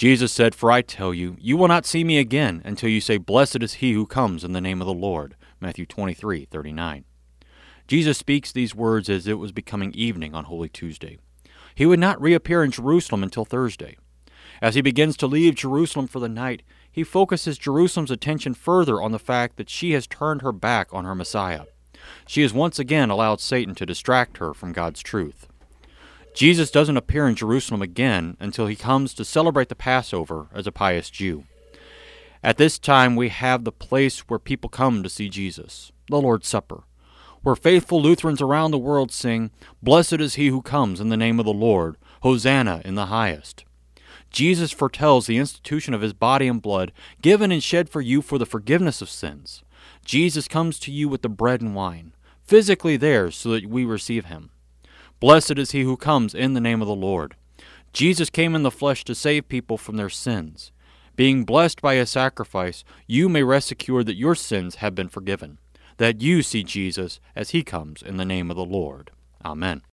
Jesus said, "For I tell you, you will not see me again until you say, 'Blessed is he who comes in the name of the Lord.'" Matthew 23:39. Jesus speaks these words as it was becoming evening on Holy Tuesday. He would not reappear in Jerusalem until Thursday. As he begins to leave Jerusalem for the night, he focuses Jerusalem's attention further on the fact that she has turned her back on her Messiah. She has once again allowed Satan to distract her from God's truth. Jesus doesn't appear in Jerusalem again until he comes to celebrate the Passover as a pious Jew. At this time, we have the place where people come to see Jesus, the Lord's Supper, where faithful Lutherans around the world sing, "Blessed is he who comes in the name of the Lord, Hosanna in the highest." Jesus foretells the institution of his body and blood, given and shed for you for the forgiveness of sins. Jesus comes to you with the bread and wine, physically there so that we receive him. Blessed is he who comes in the name of the Lord. Jesus came in the flesh to save people from their sins. Being blessed by his sacrifice, you may rest secure that your sins have been forgiven, that you see Jesus as he comes in the name of the Lord. Amen.